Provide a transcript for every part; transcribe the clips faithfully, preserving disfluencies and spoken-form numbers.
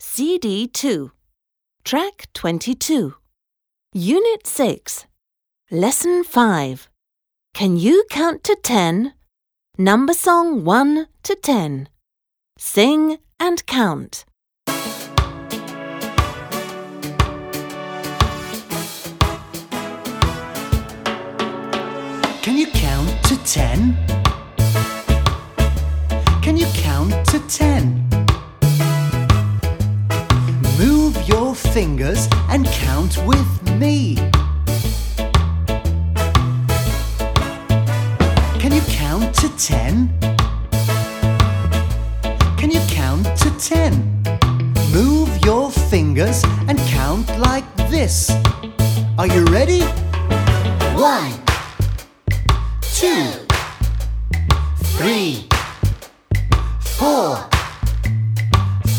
C D two, Track twenty-two, Unit six, Lesson five. Can you count to ten? Number song one to ten. Sing and count. Can you count to ten? Can you count to ten? Move your fingers and count with me. Can you count to ten? Can you count to ten? Move your fingers and count like this. Are you ready? One. Two, three, four,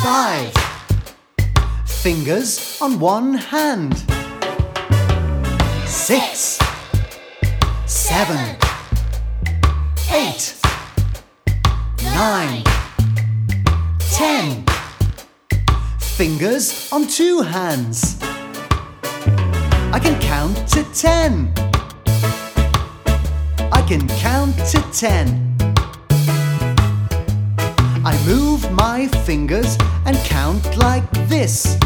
five. Fingers on one hand. Six, seven, eight, nine, ten. Fingers on two hands. I can count to ten. I can count to ten. I move my fingers and count like this.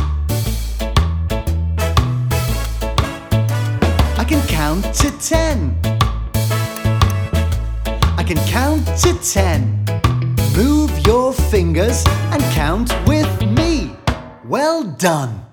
I can count to ten. I can count to ten. Move your fingers and count with me. Well done.